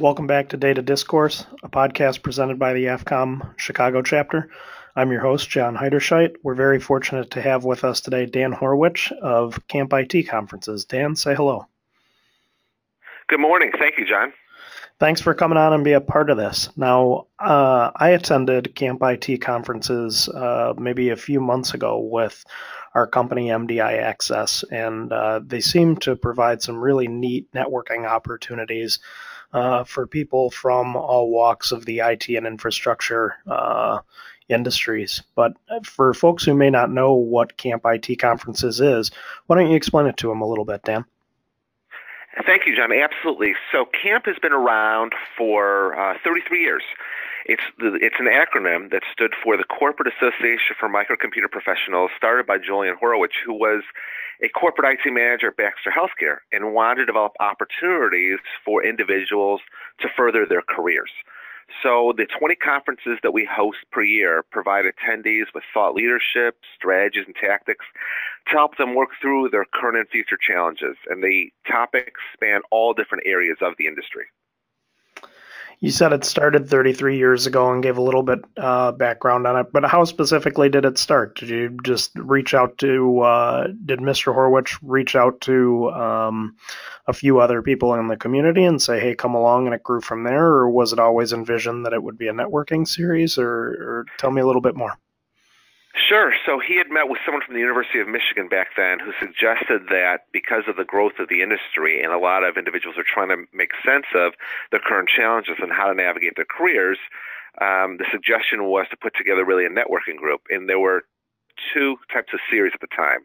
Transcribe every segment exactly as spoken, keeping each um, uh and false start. Welcome back to Data Discourse, a podcast presented by the AFCOM Chicago chapter. I'm your host, John Heiderscheit. We're very fortunate to have with us today Dan Horwich of Camp I T Conferences. Dan, say hello. Good morning. Thank you, John. Thanks for coming on and be a part of this. Now, uh, I attended Camp I T Conferences uh, maybe a few months ago with our company M D I Access, and uh, they seem to provide some really neat networking opportunities Uh, for people from all walks of the I T and infrastructure uh, industries. But for folks who may not know what Camp I T Conferences is, why don't you explain it to them a little bit, Dan? Thank you, John. Absolutely. So Camp has been around for uh, thirty-three years. It's it's an acronym that stood for the Corporate Association for Microcomputer Professionals, started by Julian Horowitz, who was a corporate I T manager at Baxter Healthcare and wanted to develop opportunities for individuals to further their careers. So the twenty conferences that we host per year provide attendees with thought leadership, strategies, and tactics to help them work through their current and future challenges. And the topics span all different areas of the industry. You said it started thirty-three years ago and gave a little bit uh, background on it, but how specifically did it start? Did you just reach out to, uh, did Mister Horwich reach out to um, a few other people in the community and say, hey, come along, and it grew from there? Or was it always envisioned that it would be a networking series? Or, or tell me a little bit more. Sure. So he had met with someone from the University of Michigan back then who suggested that because of the growth of the industry and a lot of individuals are trying to make sense of their current challenges and how to navigate their careers, um, the suggestion was to put together really a networking group. And there were two types of series at the time.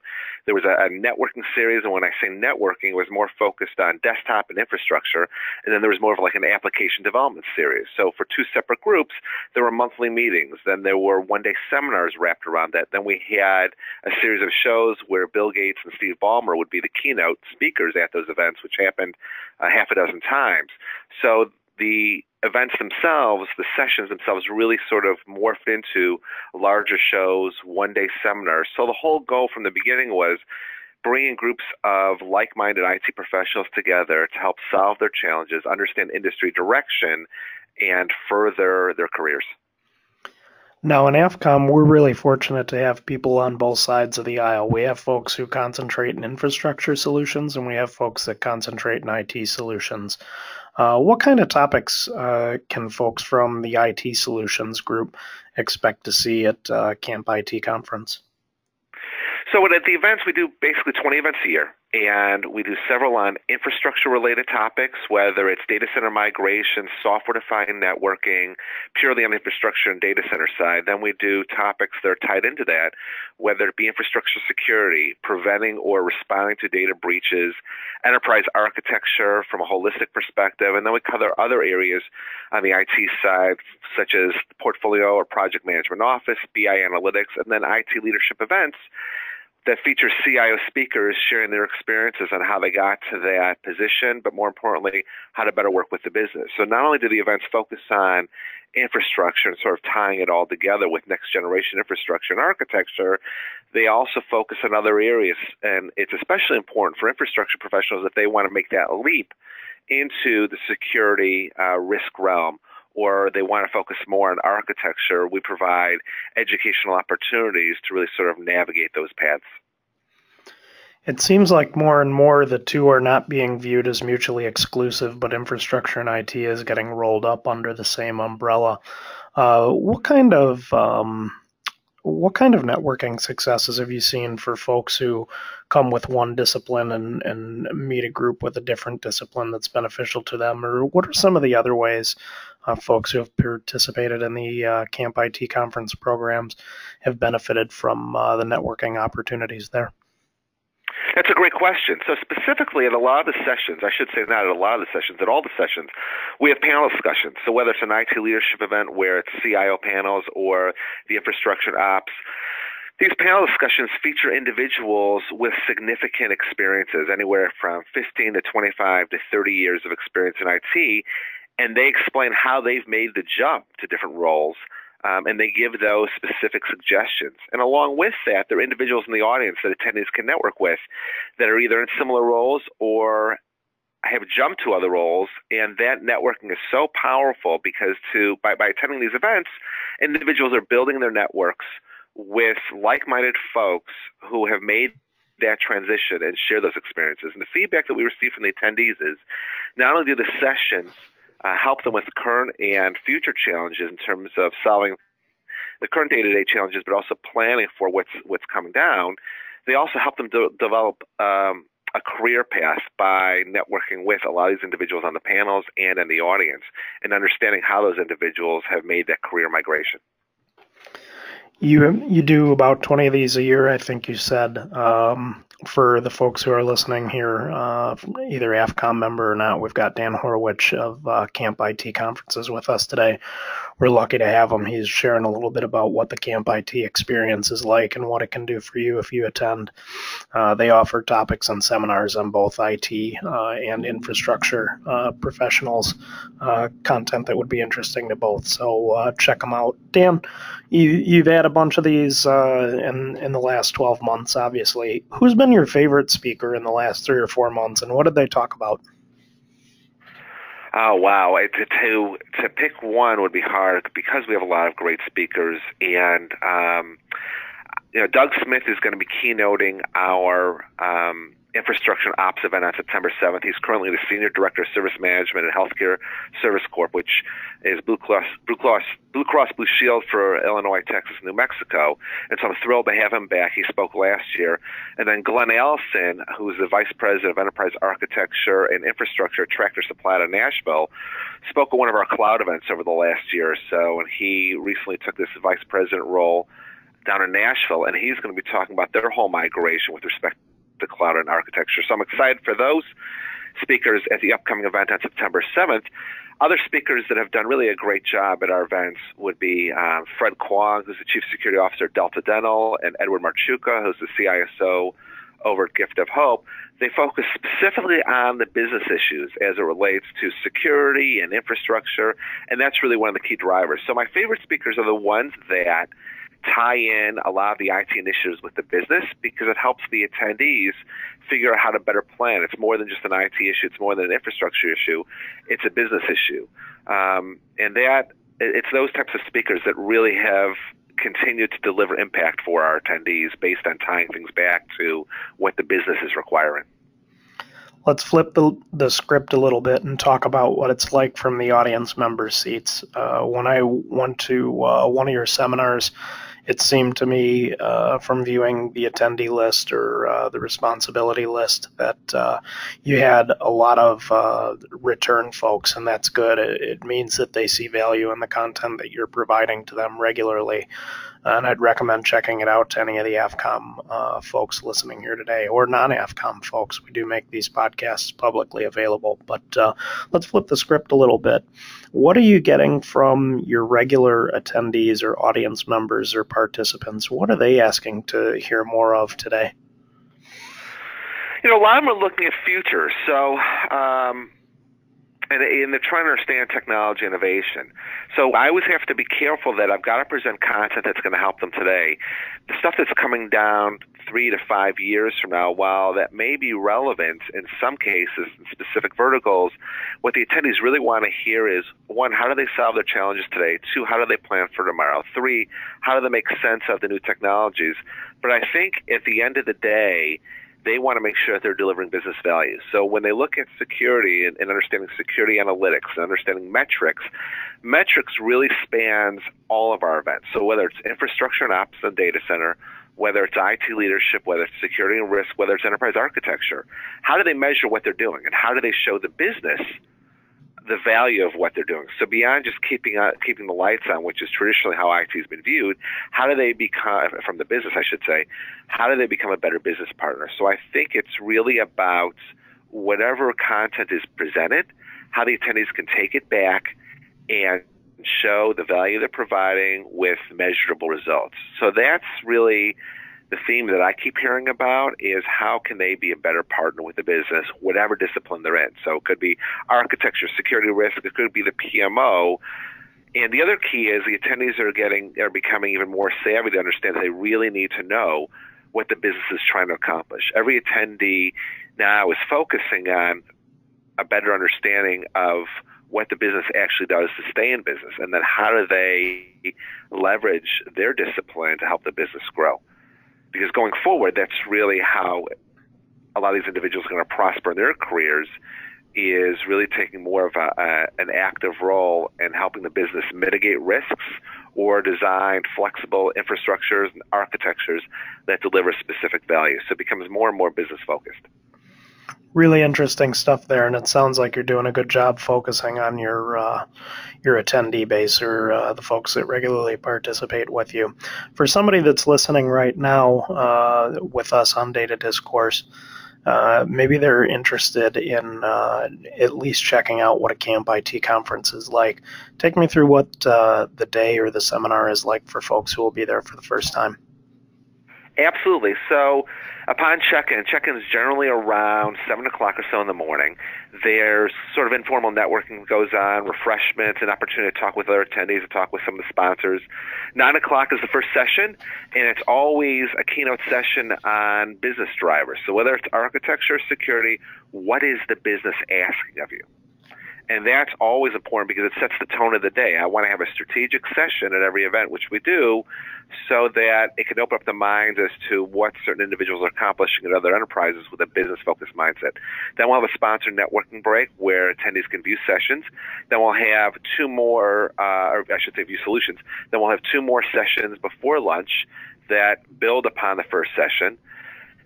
There was a, a networking series, and when I say networking, it was more focused on desktop and infrastructure, and then there was more of like an application development series. So for two separate groups, there were monthly meetings, then there were one-day seminars wrapped around that. Then we had a series of shows where Bill Gates and Steve Ballmer would be the keynote speakers at those events, which happened uh, half a dozen times. So the events themselves, the sessions themselves, really sort of morphed into larger shows, one-day seminars. So the whole goal from the beginning was bringing groups of like-minded I T professionals together to help solve their challenges, understand industry direction, and further their careers. Now, in AFCOM, we're really fortunate to have people on both sides of the aisle. We have folks who concentrate in infrastructure solutions, and we have folks that concentrate in I T solutions. Uh, what kind of topics uh, can folks from the I T solutions group expect to see at uh, Camp I T Conference? So at the events, we do basically twenty events a year, and we do several on infrastructure-related topics, whether it's data center migration, software-defined networking, purely on the infrastructure and data center side. Then we do topics that are tied into that, whether it be infrastructure security, preventing or responding to data breaches, enterprise architecture from a holistic perspective, and then we cover other areas on the I T side, such as portfolio or project management office, B I analytics, and then I T leadership events that features C I O speakers sharing their experiences on how they got to that position, but more importantly, how to better work with the business. So not only do the events focus on infrastructure and sort of tying it all together with next generation infrastructure and architecture, they also focus on other areas. And it's especially important for infrastructure professionals if they want to make that leap into the security uh, risk realm, or they want to focus more on architecture. We provide educational opportunities to really sort of navigate those paths. It seems like more and more the two are not being viewed as mutually exclusive, but infrastructure and I T is getting rolled up under the same umbrella. Uh, what kind of um, what kind of networking successes have you seen for folks who come with one discipline and, and meet a group with a different discipline that's beneficial to them? Or what are some of the other ways Uh, folks who have participated in the uh, Camp I T Conference programs have benefited from uh, the networking opportunities there? That's a great question. So specifically at a lot of the sessions, I should say not at a lot of the sessions, at all the sessions, we have panel discussions. So whether it's an I T leadership event where it's C I O panels or the infrastructure ops, these panel discussions feature individuals with significant experiences, anywhere from fifteen to twenty-five to thirty years of experience in I T, and they explain how they've made the jump to different roles, um, and they give those specific suggestions. And along with that, there are individuals in the audience that attendees can network with that are either in similar roles or I have jumped to other roles, and that networking is so powerful because to by, by attending these events, individuals are building their networks with like-minded folks who have made that transition and share those experiences. And the feedback that we receive from the attendees is not only do the sessions uh, help them with current and future challenges in terms of solving the current day-to-day challenges, but also planning for what's what's coming down, they also help them de- develop um, a career path by networking with a lot of these individuals on the panels and in the audience and understanding how those individuals have made that career migration. You you do about twenty of these a year, I think you said, um, for the folks who are listening here, uh, either AFCOM member or not. We've got Dan Horwich of uh, Camp I T Conferences with us today. We're lucky to have him. He's sharing a little bit about what the Camp I T experience is like and what it can do for you if you attend. Uh, they offer topics and seminars on both I T uh, and infrastructure uh, professionals, uh, content that would be interesting to both. So uh, check them out. Dan, you, you've had a bunch of these uh, in, in the last twelve months, obviously. Who's been your favorite speaker in the last three or four months, and what did they talk about? Oh, wow. To, to to pick one would be hard because we have a lot of great speakers. And, um, you know, Doug Smith is going to be keynoting our um, infrastructure and ops event on September seventh. He's currently the Senior Director of Service Management at Healthcare Service Corp, which is Blue Cross, Blue Cross, Blue Cross Blue Shield for Illinois, Texas, and New Mexico. And so I'm thrilled to have him back. He spoke last year. And then Glenn Allison, who is the Vice President of Enterprise Architecture and Infrastructure at Tractor Supply in Nashville, spoke at one of our cloud events over the last year or so. And he recently took this Vice President role down in Nashville, and he's going to be talking about their whole migration with respect to cloud and architecture. So I'm excited for those speakers at the upcoming event on September seventh. Other speakers that have done really a great job at our events would be um, Fred Kwong, who's the Chief Security Officer at Delta Dental, and Edward Marchuka, who's the C I S O over at Gift of Hope. They focus specifically on the business issues as it relates to security and infrastructure, and that's really one of the key drivers. So my favorite speakers are the ones that tie in a lot of the I T initiatives with the business because it helps the attendees figure out how to better plan. It's more than just an I T issue. It's more than an infrastructure issue. It's a business issue. Um, and that it's those types of speakers that really have continued to deliver impact for our attendees based on tying things back to what the business is requiring. Let's flip the, the script a little bit and talk about what it's like from the audience member seats. Uh, when I went to uh, one of your seminars, it seemed to me uh, from viewing the attendee list or uh, the responsibility list that uh, you had a lot of uh, return folks, and that's good. It, it means that they see value in the content that you're providing to them regularly. And I'd recommend checking it out to any of the AFCOM uh, folks listening here today or non-AFCOM folks. We do make these podcasts publicly available. But uh, let's flip the script a little bit. What are you getting from your regular attendees or audience members or participants? What are they asking to hear more of today? You know, a lot of them are looking at future. So, um And, and they're trying to understand technology innovation. So I always have to be careful that I've got to present content that's going to help them today. The stuff that's coming down three to five years from now, while that may be relevant in some cases in specific verticals, what the attendees really want to hear is, one, how do they solve their challenges today? Two, how do they plan for tomorrow? Three, how do they make sense of the new technologies? But I think at the end of the day, they want to make sure that they're delivering business value. So when they look at security and, and understanding security analytics and understanding metrics, metrics really spans all of our events. So whether it's infrastructure and ops and data center, whether it's I T leadership, whether it's security and risk, whether it's enterprise architecture, how do they measure what they're doing and how do they show the business the value of what they're doing? So beyond just keeping uh, keeping the lights on, which is traditionally how I T has been viewed, how do they become, from the business I should say, how do they become a better business partner? So I think it's really about whatever content is presented, how the attendees can take it back and show the value they're providing with measurable results. So that's really the theme that I keep hearing about is how can they be a better partner with the business, whatever discipline they're in. So it could be architecture, security risk, it could be the P M O. And the other key is the attendees are getting are becoming even more savvy to understand that they really need to know what the business is trying to accomplish. Every attendee now is focusing on a better understanding of what the business actually does to stay in business, and then how do they leverage their discipline to help the business grow. Because going forward, that's really how a lot of these individuals are going to prosper in their careers, is really taking more of a, a, an active role in helping the business mitigate risks or design flexible infrastructures and architectures that deliver specific value. So it becomes more and more business focused. Really interesting stuff there, and it sounds like you're doing a good job focusing on your uh, your attendee base, or uh, the folks that regularly participate with you. For somebody that's listening right now uh, with us on Data Discourse, uh, maybe they're interested in uh, at least checking out what a Camp I T conference is like. Take me through what uh, the day or the seminar is like for folks who will be there for the first time. Absolutely. So upon check-in, check-in is generally around seven o'clock or so in the morning. There's sort of informal networking that goes on, refreshments, an opportunity to talk with other attendees, to talk with some of the sponsors. nine o'clock is the first session, and it's always a keynote session on business drivers. So whether it's architecture, security, what is the business asking of you? And that's always important because it sets the tone of the day. I want to have a strategic session at every event, which we do, so that it can open up the minds as to what certain individuals are accomplishing at other enterprises with a business-focused mindset. Then we'll have a sponsored networking break where attendees can view sessions. Then we'll have two more, uh, or I should say view solutions. Then we'll have two more sessions before lunch that build upon the first session.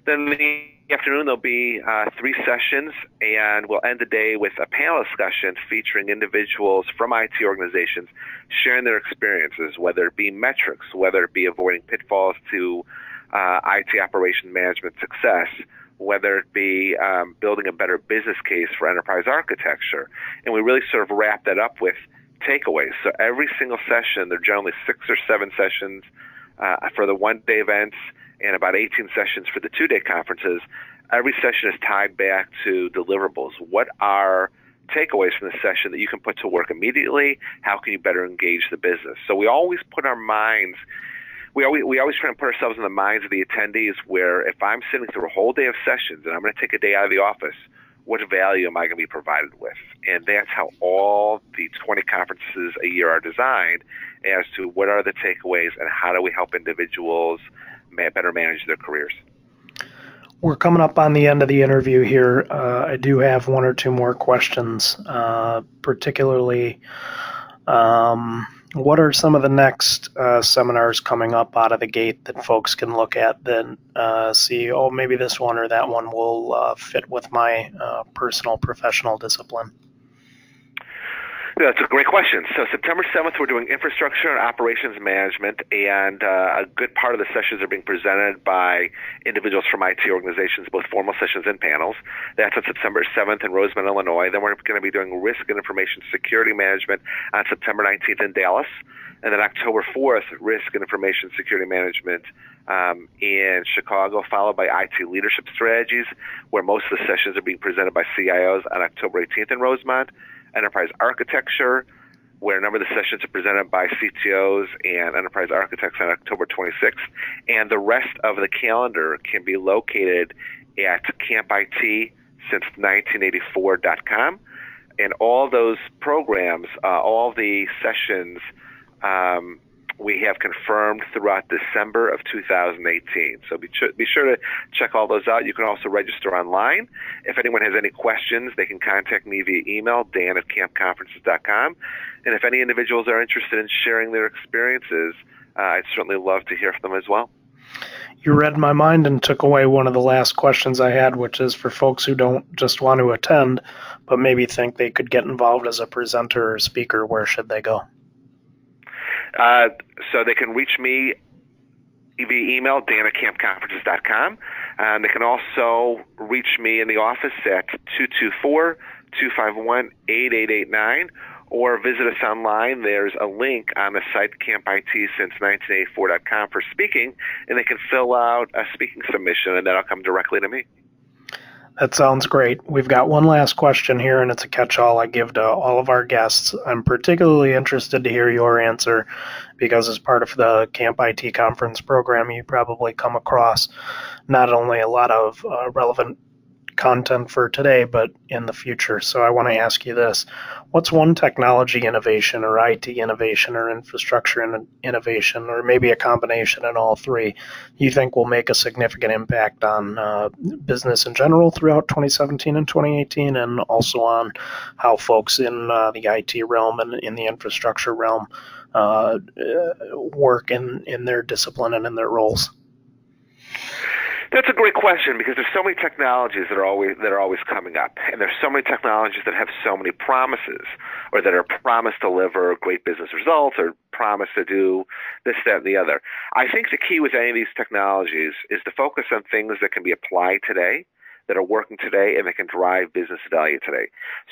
Then the afternoon there'll be uh, three sessions, and we'll end the day with a panel discussion featuring individuals from I T organizations sharing their experiences, whether it be metrics, whether it be avoiding pitfalls to uh, I T operation management success, whether it be um, building a better business case for enterprise architecture. And we really sort of wrap that up with takeaways. So every single session, there are generally six or seven sessions uh, for the one-day events, and about eighteen sessions for the two-day conferences. Every session is tied back to deliverables. What are takeaways from the session that you can put to work immediately? How can you better engage the business? So we always put our minds, we always, we always try and put ourselves in the minds of the attendees, where if I'm sitting through a whole day of sessions and I'm going to take a day out of the office, what value am I going to be provided with? And that's how all the twenty conferences a year are designed, as to what are the takeaways and how do we help individuals better manage their careers. We're coming up on the end of the interview here. Uh, I do have one or two more questions, uh, particularly um, what are some of the next uh, seminars coming up out of the gate that folks can look at then uh, see, oh, maybe this one or that one will uh, fit with my uh, personal professional discipline? That's a great question. So September seventh, we're doing infrastructure and operations management, and uh, a good part of the sessions are being presented by individuals from I T organizations, both formal sessions and panels. That's on September seventh in Roseman, Illinois. Then we're going to be doing risk and information security management on September nineteenth in Dallas. And then October fourth, risk and information security management um, in Chicago, followed by I T leadership strategies, where most of the sessions are being presented by C I Os, on October eighteenth in Rosemont. Enterprise architecture, where a number of the sessions are presented by C T Os and enterprise architects, on October twenty-sixth. And the rest of the calendar can be located at Camp I T since nineteen eighty-four dot com. And all those programs, uh, all the sessions, um, we have confirmed throughout December of two thousand eighteen. So be, ch- be sure to check all those out. You can also register online. If anyone has any questions, they can contact me via email, dan at camp conferences dot com. And if any individuals are interested in sharing their experiences, uh, I'd certainly love to hear from them as well. You read my mind and took away one of the last questions I had, which is for folks who don't just want to attend, but maybe think they could get involved as a presenter or speaker, where should they go? Uh, so they can reach me via email, dan at camp conferences dot com. Um, they can also reach me in the office at two two four, two five one, eight eight eight nine, or visit us online. There's a link on the site, camp I T since nineteen eighty-four dot com, for speaking, and they can fill out a speaking submission, and that'll come directly to me. That sounds great. We've got one last question here, and it's a catch-all I give to all of our guests. I'm particularly interested to hear your answer because as part of the Camp I T conference program, you probably come across not only a lot of uh, relevant content for today, but in the future. So I want to ask you this. What's one technology innovation or I T innovation or infrastructure in- innovation, or maybe a combination in all three, you think will make a significant impact on uh, business in general throughout twenty seventeen and twenty eighteen, and also on how folks in uh, the I T realm and in the infrastructure realm uh, work in, in their discipline and in their roles? That's a great question, because there's so many technologies that are always that are always coming up, and there's so many technologies that have so many promises, or that are promised to deliver great business results, or promised to do this, that, and the other. I think the key with any of these technologies is to focus on things that can be applied today, that are working today, and that can drive business value today.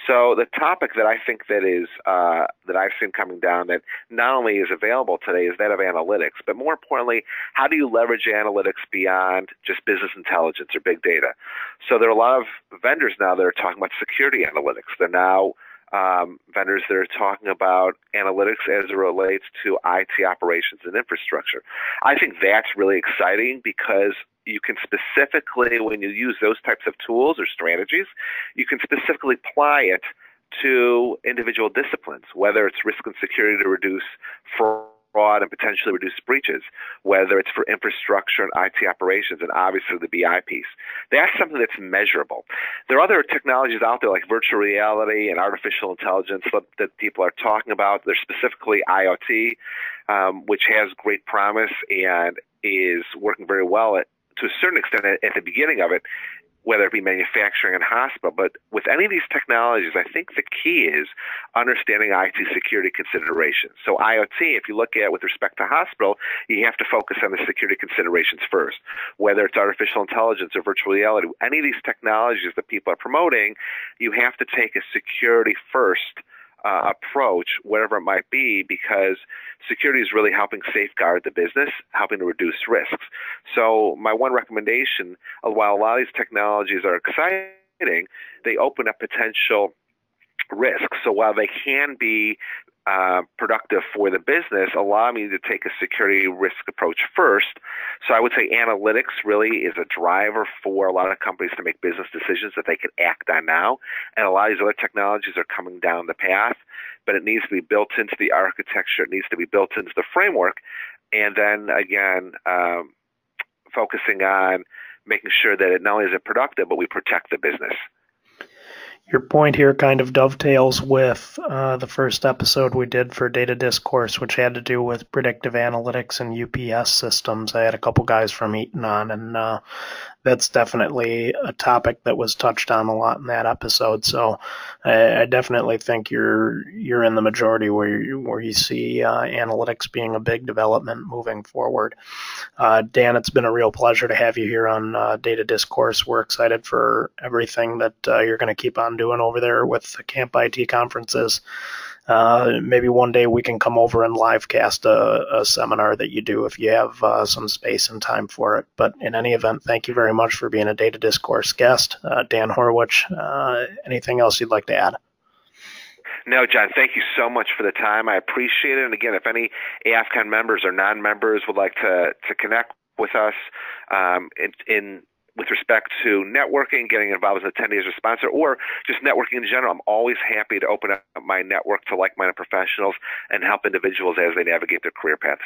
So the topic that I think that is uh, that I've seen coming down that not only is available today is that of analytics, but more importantly, how do you leverage analytics beyond just business intelligence or big data? So there are a lot of vendors now that are talking about security analytics. They're now um, vendors that are talking about analytics as it relates to I T operations and infrastructure. I think that's really exciting, because you can specifically, when you use those types of tools or strategies, you can specifically apply it to individual disciplines, whether it's risk and security to reduce fraud and potentially reduce breaches, whether it's for infrastructure and I T operations, and obviously the B I piece. That's something that's measurable. There are other technologies out there like virtual reality and artificial intelligence that people are talking about. They're specifically IoT, um, which has great promise and is working very well at to a certain extent at the beginning of it, whether it be manufacturing and hospital. But with any of these technologies, I think the key is understanding I T security considerations. So IoT, if you look at it with respect to hospital, you have to focus on the security considerations first, whether it's artificial intelligence or virtual reality. Any of these technologies that people are promoting, you have to take a security first Uh, approach, whatever it might be, because security is really helping safeguard the business, helping to reduce risks. So my one recommendation, while a lot of these technologies are exciting, they open up potential risks. So while they can be uh, productive for the business, allow me to take a security risk approach first. So I would say analytics really is a driver for a lot of companies to make business decisions that they can act on now. And a lot of these other technologies are coming down the path, but it needs to be built into the architecture. It needs to be built into the framework. And then again, um, focusing on making sure that it not only is it productive, but we protect the business. Your point here kind of dovetails with uh, the first episode we did for Data Discourse, which had to do with predictive analytics and U P S systems. I had a couple guys from Eaton on, and uh, that's definitely a topic that was touched on a lot in that episode. So I, I definitely think you're you're in the majority where you, where you see uh, analytics being a big development moving forward. Uh, Dan, it's been a real pleasure to have you here on uh, Data Discourse. We're excited for everything that uh, you're going to keep on doing over there with the Camp I T conferences. Uh, maybe one day we can come over and live cast a, a seminar that you do if you have uh, some space and time for it. But in any event, thank you very much for being a Data Discourse guest. Uh, Dan Horwich, uh, anything else you'd like to add? No, John, thank you so much for the time. I appreciate it. And again, if any AFCON members or non-members would like to, to connect with us um, in, in with respect to networking, getting involved as an attendee as a sponsor, or just networking in general, I'm always happy to open up my network to like-minded professionals and help individuals as they navigate their career paths.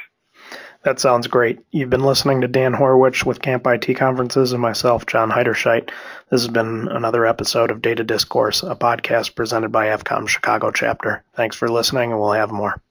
That sounds great. You've been listening to Dan Horwich with Camp I T Conferences and myself, John Heiderscheit. This has been another episode of Data Discourse, a podcast presented by AFCOM Chicago Chapter. Thanks for listening, and we'll have more.